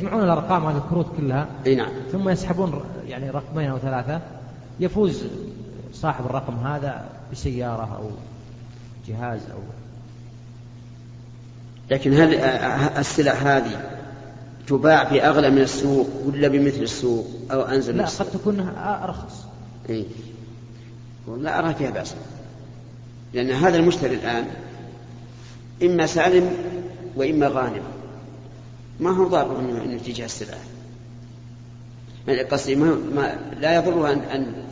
يجمعون الأرقام عن الكروت كلها. إيه نعم. ثم يسحبون يعني رقمين أو ثلاثة، يفوز صاحب الرقم هذا بسيارة أو جهاز أو. لكن هل السلع هذه تباع بأغلى من السوق ولا بمثل السوق أو أنزل من السوق؟ لا، قد تكون أرخص. إيه. لا أرى فيها بأس، لأن هذا المشتري الآن إما سالم وإما غانم، ما هو ضار أن يتجه السلعة، قصدي لا يضره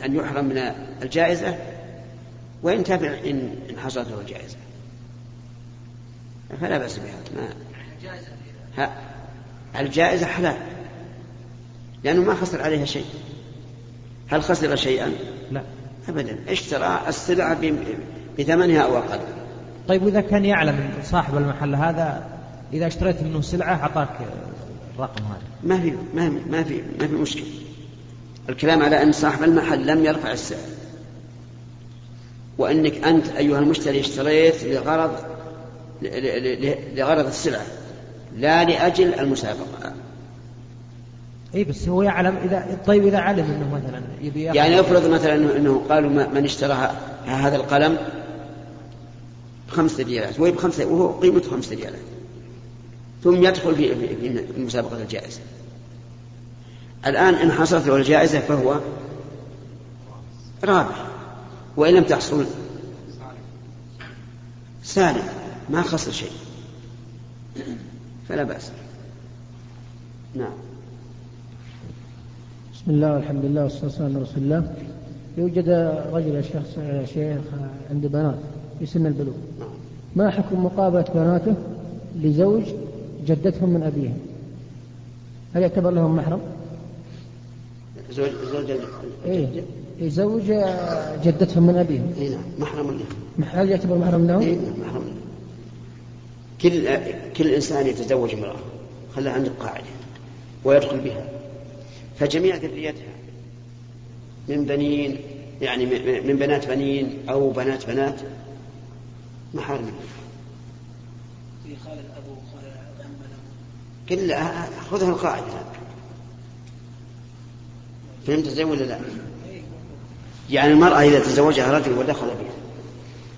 أن يحرم من الجائزة، وإن تابع إن حصلت له الجائزة فلا بأس بها. الجائزة حلال لأنه ما خسر عليها شيء. هل خسر شيئا؟ لا أبدا، اشترى السلعة بثمنها أو أقل. طيب وإذا كان يعلم صاحب المحل هذا إذا اشتريت منه سلعة أعطاك الرقم هذا، ما في مشكلة. الكلام على أن صاحب المحل لم يرفع السعر، وأنك أنت أيها المشتري اشتريت لغرض السلعة لا لأجل المسابقة. اي بس هو يعلم إذا. طيب إذا علم أنه مثلا يعني أفرض مثلا أنه قالوا من اشترى هذا القلم ب5 ريالات وهو قيمته 5 ريالات، ثم يدخل في مسابقة الجائزة. الآن إن حصلت له الجائزة فهو رابح، وإن لم تحصل سالم، ما خسر شيء فلا بأس. نعم. بسم الله والحمد لله والصلاة والسلام على رسول الله. يوجد رجل شيخ عند بنات في سن البلوغ، ما حكم مقابلة بناته لزوج جدتهم من أبيهم؟ هل يعتبر لهم محرم؟ زوج جدتهم من أبيهم. إيه نعم، محرم لهم. هل يعتبر محرم لهم؟ إيه نعم، محرم لهم. كل إنسان يتزوج امرأة، خلها عند القاعدة، ويدخل بها، فجميع ذريتها من بنين، يعني من بنات بنين أو بنات بنات، محارم في خال الأبو وخال العم له، كلها خذها القاعدة. فهمت تزوج لا؟ يعني المرأة إذا تزوجها رجل ودخل بها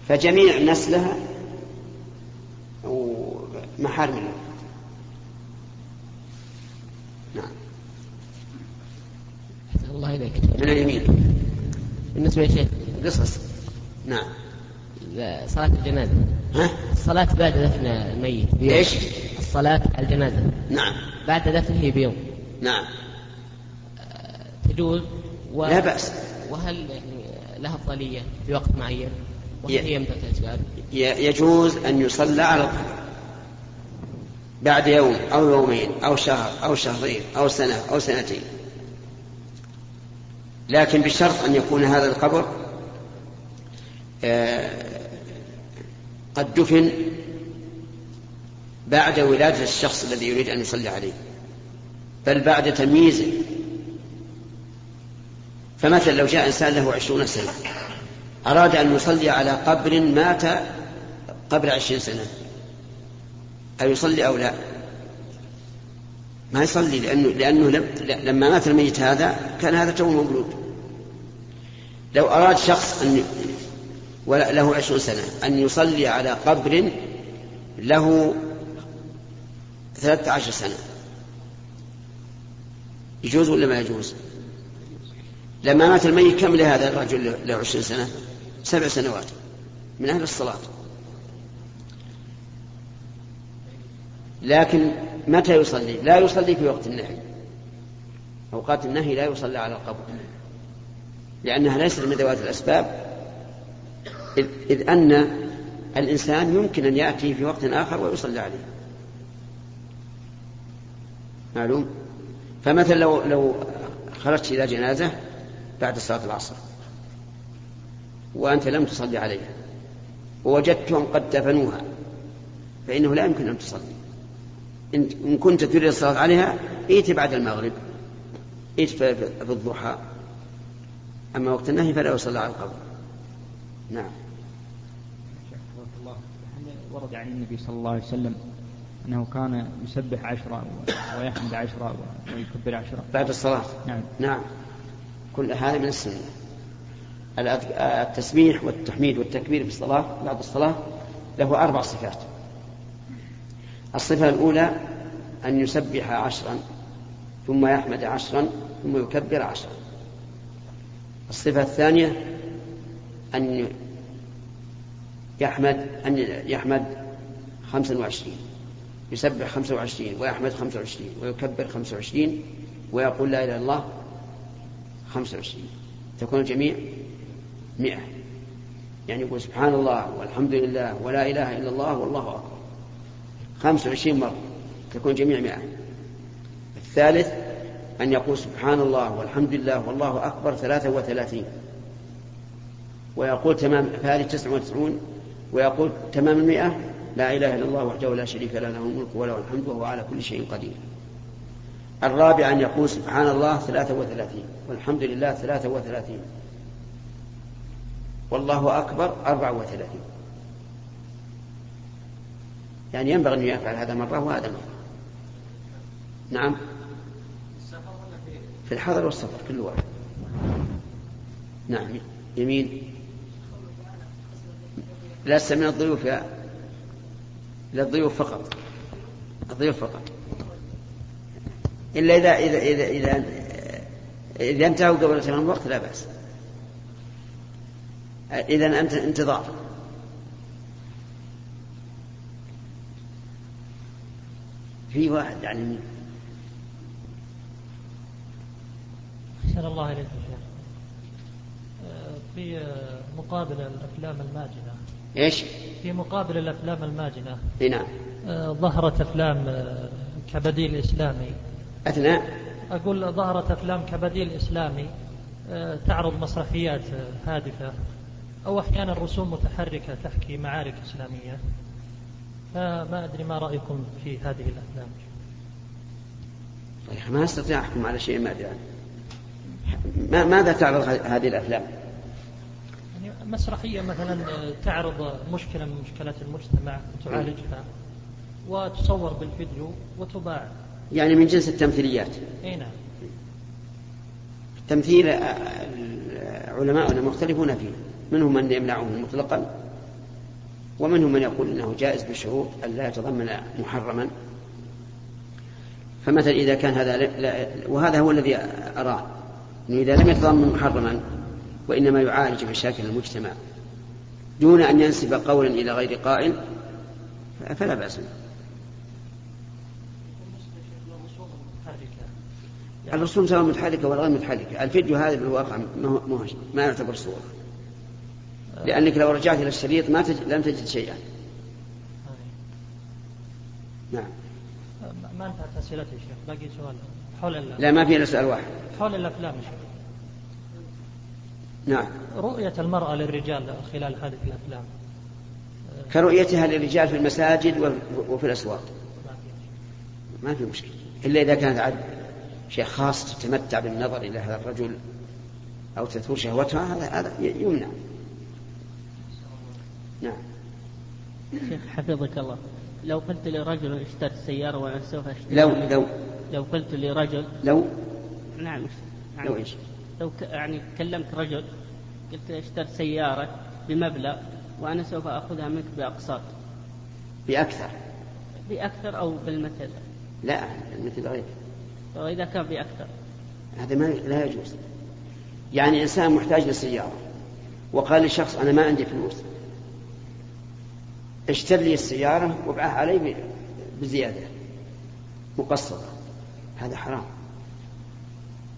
فجميع نسلها محارم له. نعم. الله إليك. من اليمين. بالنسبة لشيء قصص. نعم. صلاة الجنازة. ها؟ الصلاة بعد دفن الميت. إيش؟ الصلاة على الجنازة. نعم. بعد دفنه بيوم. نعم. تجوز. لا بأس. وهل لها أفضلية في وقت معين؟ وهل هي متى تجوز؟ يجوز أن يصلى على القبر بعد يوم أو يومين أو شهر أو شهرين أو سنة أو سنتين، لكن بشرط أن يكون هذا القبر قد دفن بعد ولادة الشخص الذي يريد أن يصلي عليه، بل بعد تمييزه. فمثلا لو جاء إنسان له 20 سنة أراد أن يصلي على قبر مات قبل 20 سنة، أو يصلي أو لا؟ ما يصلي، لأنه لما مات الميت هذا كان هذا تو مولود. لو أراد شخص له 20 سنة أن يصلي على قبر له 13 سنة، يجوز ولا ما يجوز؟ لما مات الميت كم لهذا الرجل له 20 سنة؟ 7 سنوات من أهل الصلاة. لكن متى يصلي؟ لا يصلي في وقت النهي، أوقات النهي لا يصلي على القبر، لأنها ليست من ذوات الأسباب، إذ أن الإنسان يمكن أن يأتي في وقت آخر ويصلي عليه، معلوم. فمثلا لو خرجت إلى جنازة بعد صلاة العصر وأنت لم تصلي عليها ووجدتهم قد دفنوها، فإنه لا يمكن أن تصلي. إن كنت تريد الصلاة عليها إيتي بعد المغرب، إيتي في الضحى، أما وقت النهي فلا يصلى على القبر. نعم. ورد عن النبي صلى الله عليه وسلم أنه كان يسبح 10 ويحمد 10 ويكبر 10 بعد الصلاة. نعم نعم، كل هذا من السنة. التسبيح والتحميد والتكبير في الصلاة بعد الصلاة له 4 صفات. الصفة الأولى أن يسبح 10 ثم يحمد 10 ثم يكبر 10. الصفة الثانية أن يحمد 25، يسبح 25 ويحمد 25 ويكبر 25 ويقول لا إله إلا الله 25، تكون الجميع 100. يعني يقول سبحان الله والحمد لله ولا إله إلا الله والله أكبر 25 مرة، تكون الجميع 100. الثالث أن يقول سبحان الله والحمد لله والله أكبر 33 ويقول تمام، فهذه 99. ويقول تمام 100 لا إله إلا الله وحده لا شريك له، له الملك وله الحمد وهو على كل شيء قدير. الرابع أن يقول سبحان الله 33 والحمد لله 33 والله أكبر 34. يعني ينبغي أن يفعل هذا مرة وهذا مرة. نعم، في الحضر والسفر كل واحد. نعم، يمين لسه من الضيوف، للضيوف فقط، الضيوف فقط، إلا إذا انتهوا قبل تمام الوقت لا بأس. إذن أنت انتظار. في واحد على اليمين. أحسن الله عليكم شيخ. في مقابل الأفلام الماجنة. إيش؟ في مقابل الأفلام الماجنة. نعم. ظهرت أفلام كبديل إسلامي. أثناء. أقول ظهرت أفلام كبديل إسلامي تعرض مسرحيات هادفة أو أحيانا رسوم متحركة تحكي معارك إسلامية، فما أدري ما رأيكم في هذه الأفلام؟ طيب، ما أستطيع أحكم على شيء ما أدري عنه. ماذا تعرض هذه الأفلام؟ يعني مسرحية مثلا تعرض مشكلة من مشكلات المجتمع تعالجها وتصور بالفيديو وتباع، يعني من جنس التمثيليات. أي نعم. تمثيل علماؤنا مختلفون فيه، منهم من يمنعه مطلقا، ومنهم من يقول انه جائز بشروط ان لا يتضمن محرما. فمثلا اذا كان هذا وهذا هو الذي اراه، انه اذا لم يتضمن محرما وانما يعالج مشاكل المجتمع دون ان ينسب قولا الى غير قائل فلا باس. الرسوم سواء متحركة وغير متحركة، الفيديو هذا بالواقع ما يعتبر صورة، لأنك لو رجعت إلى الشريط لم تجد شيئا. نعم. ما انتهت أسئلتي يا شيخ، باقي سؤال حول الأفلام. لا، ما فينا سؤال واحد حول الأفلام يا شيخ. نعم. رؤية المرأة للرجال خلال هذه الأفلام كرؤيتها للرجال في المساجد وفي الأسواق، ما في مشكلة، إلا إذا كانت شيء خاص تتمتع بالنظر إلى هذا الرجل أو تثور شهوتها، هذا يمنع. نعم. شيخ حفظك الله، لو قلت لرجل اشتري سيارة وأنا سوف اشتري، لو قلت لرجل، نعم، لو إيش، لو يعني كلمت رجل قلت اشتري سيارة بمبلغ وأنا سوف أخذها منك بأقساط، بأكثر أو بالمثل؟ لا، المثل غير. وإذا كان بأكثر هذا ما لا يجوز. يعني إنسان محتاج للسيارة وقال لشخص أنا ما عندي فلوس، اشتري لي السيارة وابعها علي بزيادة مقسطة، هذا حرام،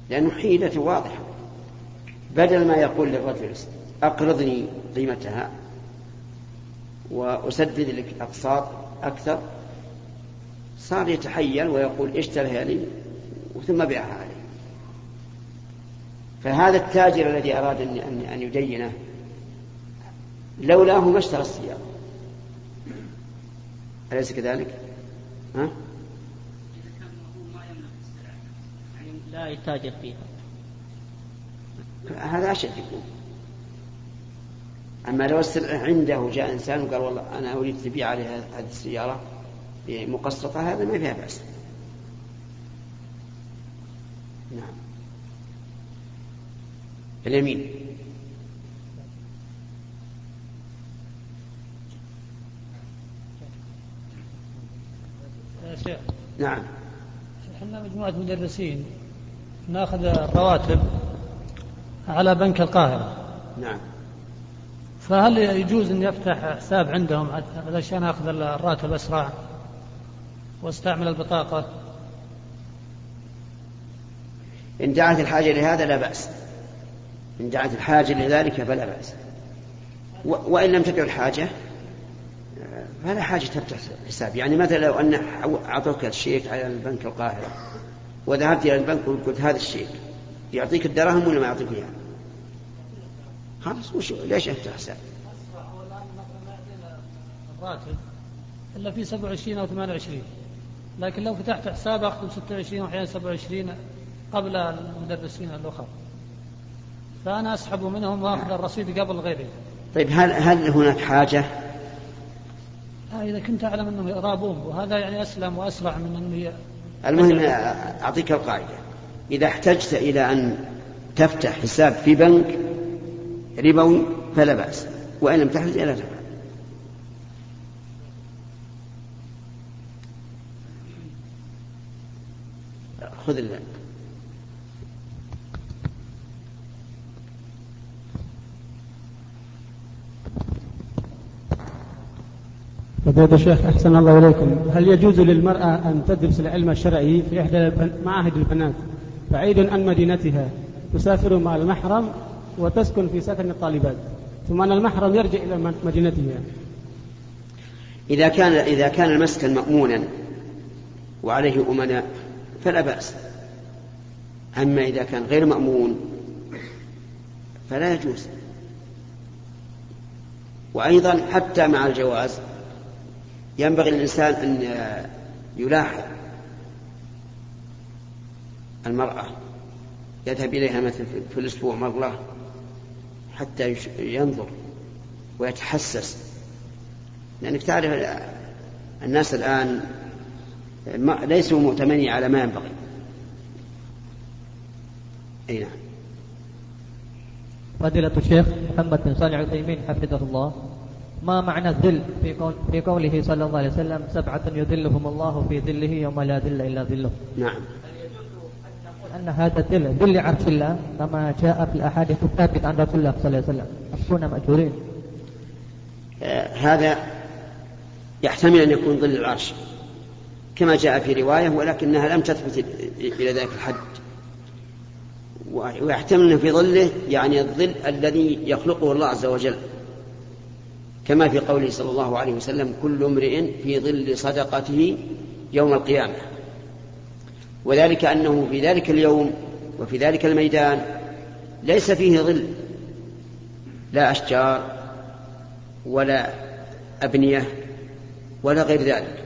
لأنه حيلة واضحة. بدل ما يقول للرجل أقرضني قيمتها وأسدد لك أقساط أكثر، صار يتحيل ويقول اشتريها لي ثم بيعها عليه. فهذا التاجر الذي أراد أن يدينه لولاه ما اشترى السيارة، أليس كذلك؟ ها؟ لا يتاجر فيها، هذا أشد يكون. أما لو السلعة عنده، جاء إنسان وقال والله أنا أريد تبيع عليها هذه السيارة مقسطة هذا ما فيها بأس. نعم. اليمين يا شيخ. نعم. احنا مجموعة مدرسين ناخذ الرواتب على بنك القاهرة. نعم. فهل يجوز أن يفتح حساب عندهم علشان أخذ الراتب أسرع واستعمل البطاقة؟ إن دعت الحاجة لهذا لا بأس، إن دعت الحاجة لذلك فلا بأس، وإن لم تدع الحاجة فلا حاجة تفتح حساب. يعني مثلا لو أن أعطوك الشيك على البنك القاهرة وذهبت إلى البنك وقلت هذا الشيك، يعطيك الدراهم ولا ما يعطيك إياها؟ خلاص وشو ليش افتح حساب؟ أسرع هو الآن مثلا الراتب إلا في 27 أو 28، لكن لو فتحت حساب أخذ 26 وأحيانا 27 قبل المدرسين الأخر، فأنا أسحب منهم وأخذ الرصيد قبل غيري. طيب هل هناك حاجة؟ إذا كنت أعلم أنه رابوم وهذا يعني أسلم وأسرع من أنه. المهم أعطيك القاعدة، إذا احتجت إلى أن تفتح حساب في بنك ربوي فلا بأس، وإن لم تحتج إلى ذلك. خذ البنك. فضيلة الشيخ أحسن الله إليكم، هل يجوز للمرأة أن تدرس العلم الشرعي في إحدى معاهد البنات بعيد عن مدينتها، تسافر مع المحرم وتسكن في سكن الطالبات، ثم أن المحرم يرجع إلى مدينتها؟ إذا كان المسكن مأمونا وعليه أمناء فلا بأس، أما إذا كان غير مأمون فلا يجوز. وأيضا حتى مع الجواز ينبغي للإنسان أن يلاحظ المرأة، يذهب إليها مثلا في الأسبوع مرة حتى ينظر ويتحسس، لأنك تعرف الناس الآن ليسوا مؤتمنين على ما ينبغي. أي نعم. فضيلة الشيخ محمد بن صالح العثيمين حفظه الله، ما معنى الذل في قوله صلى الله عليه وسلم سبعة يذلهم الله في ذله يوم لا ذل إلا ذله؟ نعم. أن هذا الذل ذل عرش الله كما جاء في الأحاديث الثابت عن رسول الله صلى الله عليه وسلم أكون مأجورين؟ هذا يحتمل أن يكون ظل العرش كما جاء في رواية، ولكنها لم تثبت إلى ذلك الحد، ويحتمل في ظله يعني الظل الذي يخلقه الله عز وجل، كما في قوله صلى الله عليه وسلم كل امرئ في ظل صدقته يوم القيامة، وذلك أنه في ذلك اليوم وفي ذلك الميدان ليس فيه ظل، لا أشجار ولا أبنية ولا غير ذلك.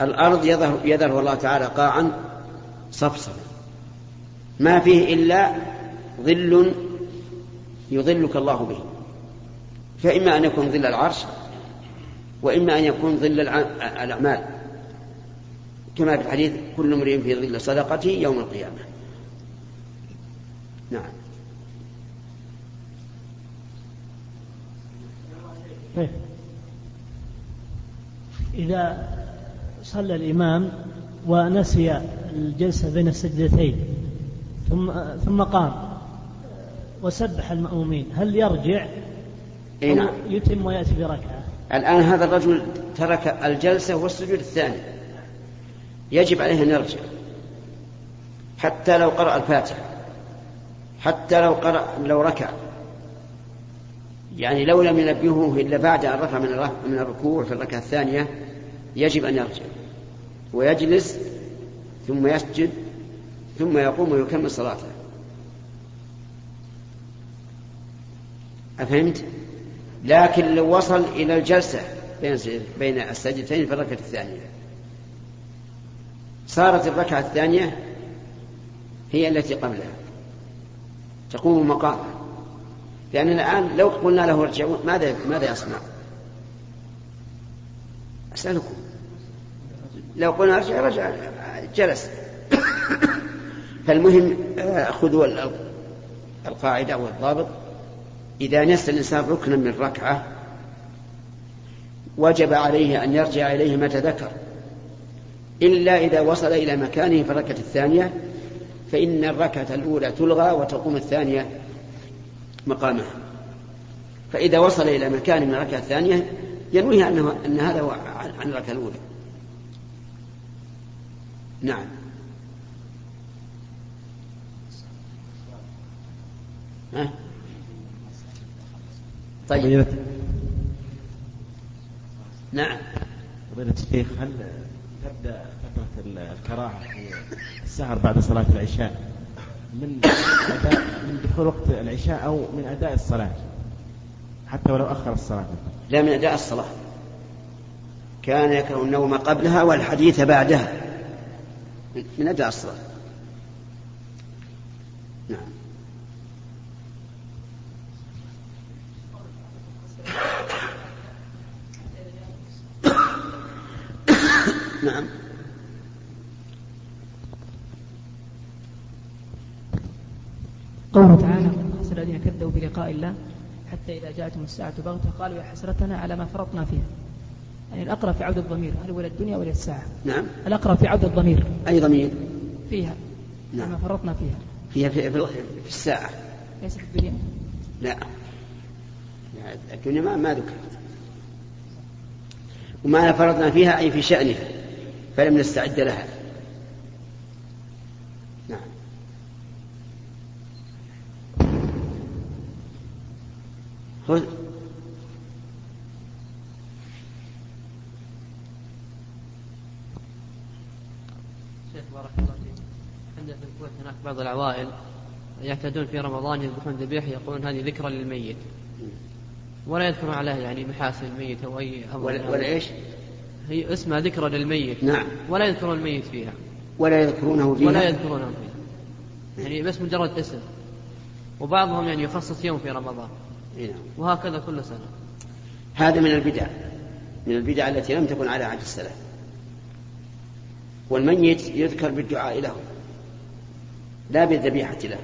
الأرض يذره الله تعالى قاعا صفصفا ما فيه إلا ظل يظلك الله به، فإما أن يكون ظل العرش وإما أن يكون ظل الأعمال، كما في الحديث كل امرئ في ظل صدقته يوم القيامة. نعم. إذا صلى الإمام ونسي الجلسة بين السجدتين ثم قام وسبح المأمومين، هل يرجع؟ نعم. يتم ويأتي بركعة. الآن هذا الرجل ترك الجلسة والسجود الثاني، يجب عليه أن يرجع حتى لو قرأ الفاتحة، حتى لو ركع، يعني لو لم ينبهه إلا بعد أن رفع من الركوع في الركعة الثانية يجب أن يرجع ويجلس ثم يسجد ثم يقوم ويكمل صلاته. أفهمت؟ لكن لو وصل إلى الجلسة بين السجدتين في الركعة الثانية صارت الركعة الثانية هي التي قبلها تقوم مقامه، لأن الآن لو قلنا له ارجع ماذا يصنع؟ أسألكم لو قلنا أرجع رجع جلس. فالمهم خذوا القاعدة والضابط. إذا نسى الإنسان ركنا من ركعة وجب عليه أن يرجع إليه متى ذكر، إلا إذا وصل إلى مكانه في الركعة الثانية، فإن الركعة الأولى تلغى وتقوم الثانية مقامها. فإذا وصل إلى مكان من الركعة الثانية ينويها أن هذا هو عن الركعة الأولى. نعم. طيب. نعم. فضيلة الشيخ، هل تبدأ فترة الكراهة في السهر بعد صلاة العشاء من دخول وقت العشاء أو من أداء الصلاة حتى ولو أخر الصلاة؟ لا، من أداء الصلاة. كان يكره النوم قبلها والحديث بعدها، من أداء الصلاة. نعم. نعم. قوله تعالى: حسرة الذين كذبوا بلقاء الله حتى إذا جاءتهم الساعة بغتة قالوا يا حسرتنا على ما فرطنا فيها. يعني الأقرب في عود الضمير، هل هو الدنيا ولا الساعة؟ نعم. الأقرب في عود الضمير. أي ضمير؟ فيها. نعم. ما فرطنا فيها. في الساعة. ليس في الدنيا. لا. الدنيا ما ذكرت. وما فرطنا فيها أي في شأنها، فلم نستعد لها. نعم. خذ. شيخ بارك الله فيك، عندنا في الكويت هناك بعض العوائل يعتادون في رمضان يذبحون ذبيحة يقولون هذه ذكرى للميت، ولا يذكرون عليها يعني محاسن الميت أو أي ولا إيش؟ هي اسمها ذكرى للميت. نعم. ولا يذكرون الميت فيها ولا يذكرونه فيها يعني بس مجرد اسم. وبعضهم يعني يخصص يوم في رمضان. نعم. وهكذا كل سنة. هذا من البدع التي لم تكن على عهد السلف. والميت يذكر بالدعاء له لا بالذبيحة له.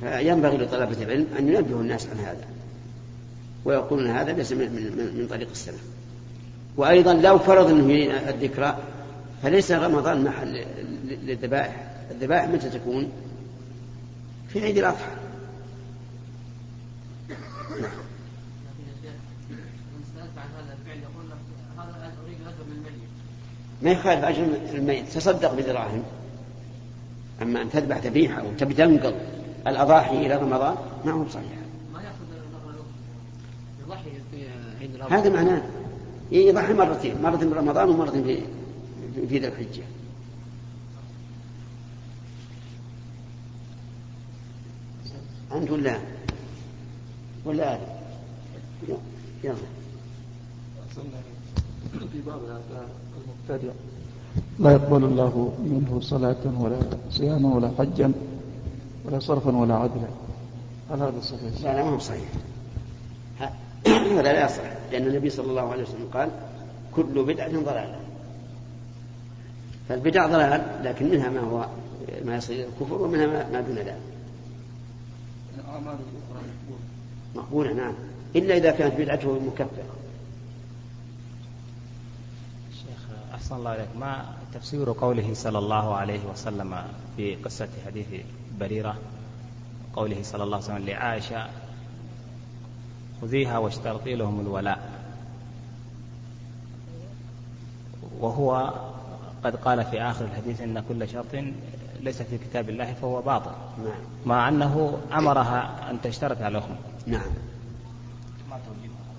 فينبغي لطلبة العلم أن ينبهوا الناس عن هذا ويقولون هذا ليس من طريق السلف. وأيضا لو فرض أنه الذكرى فليس رمضان محل للذبائح. الذبائح متى تكون؟ في عيد الأضحى. نعم. ما يخالف أجر الميت، تصدق بدراهم. أما أن تذبح ذبيحة أو تنقل الأضاحي إلى رمضان ما هو صحيح. هذا معناه يضحي مرتين، مرة في رمضان ومرة في ذي الحجة. أنت ولا آدم؟ يلا. في بعض هذا المبتدع لا يقبل الله منه صلاة ولا صياما ولا حجا ولا صرفا ولا عدلا، هل هذا صحيح؟ لا، ما هو صحيح. هذا لا يصح، لأن النبي صلى الله عليه وسلم قال: كل بدعة ضلالة. فالبدع ضلال، لكن منها ما يصل إلى الكفر ومنها ما دون ذلك. الأعمال الأخرى مقبولة. نعم، إلا إذا كانت بدعته مكفرة. الشيخ أحسن الله عليك، ما تفسير قوله صلى الله عليه وسلم في قصة حديث بريرة، قوله صلى الله عليه وسلم لعائشة: خذيها واشترطي لهم الولاء، وهو قد قال في آخر الحديث إن كل شرط ليس في كتاب الله فهو باطل. نعم. مع أنه أمرها أن تشترط على الأخوة. نعم.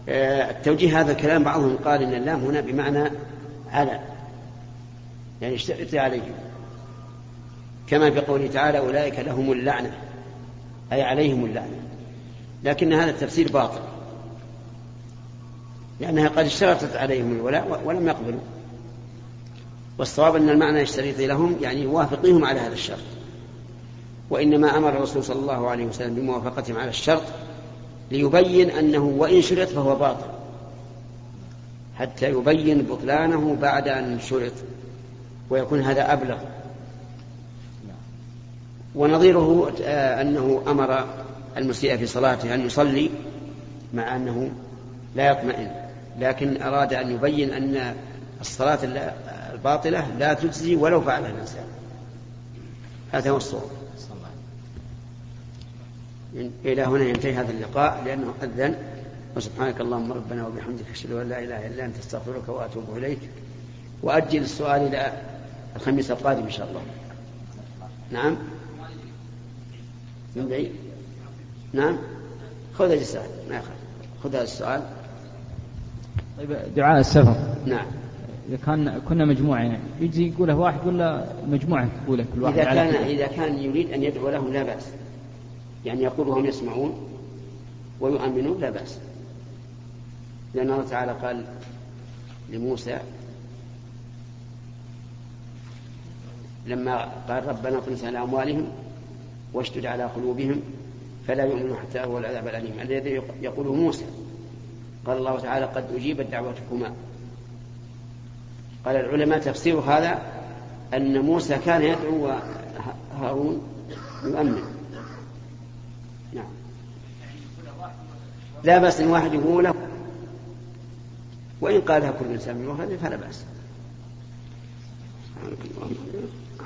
التوجيه هذا كلام بعضهم قال إن اللام هنا بمعنى على، يعني اشترطي عليهم، كما في قوله تعالى: أولئك لهم اللعنة، أي عليهم اللعنة. لكن هذا التفسير باطل، لأنها قد اشترطت عليهم الولاء ولم يقبلوا. والصواب أن المعنى يشترطي لهم يعني يوافقيهم على هذا الشرط، وإنما أمر الرسول صلى الله عليه وسلم بموافقتهم على الشرط ليبين أنه وإن شرط فهو باطل حتى يبين بطلانه بعد أن شرط، ويكون هذا أبلغ. ونظيره أنه أمر المسيء في صلاته أن يصلي مع أنه لا يطمئن، لكن أراد أن يبين أن الصلاة الباطلة لا تجزي ولو فعلها الإنسان. هذا هو الصواب. إلى هنا ينتهي هذا اللقاء لأنه أذن. وسبحانك اللهم ربنا وبحمدك، أشهد أن لا إله إلا أنت، أستغفرك وأتوب إليك. وأجل السؤال إلى الخميس القادم إن شاء الله. نعم من بعيد. نعم خذ السؤال، خذ هذا السؤال. طيب دعاء السفر. نعم إذا كان كنا مجموعة يعني يجي يقوله واحد ولا مجموعة تقوله كل واحد؟ إذا كان يريد أن يدعو لهم لا بأس، يعني يقول وهم يسمعون ويؤمنون لا بأس، لأن الله تعالى قال لموسى لما قال ربنا اطمس على أموالهم واشتد على قلوبهم فلا يؤمنوا حتى يروا العذاب الأليم، الذي يقوله موسى. قال الله تعالى قد أجيبت دعوتكما. قال العلماء تفسير هذا أن موسى كان يدعو وهارون يؤمن. نعم لا بأس إن واحد يقوله، وإن قالها كل إنسان وهذا فلا بأس.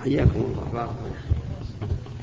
حياكم الله.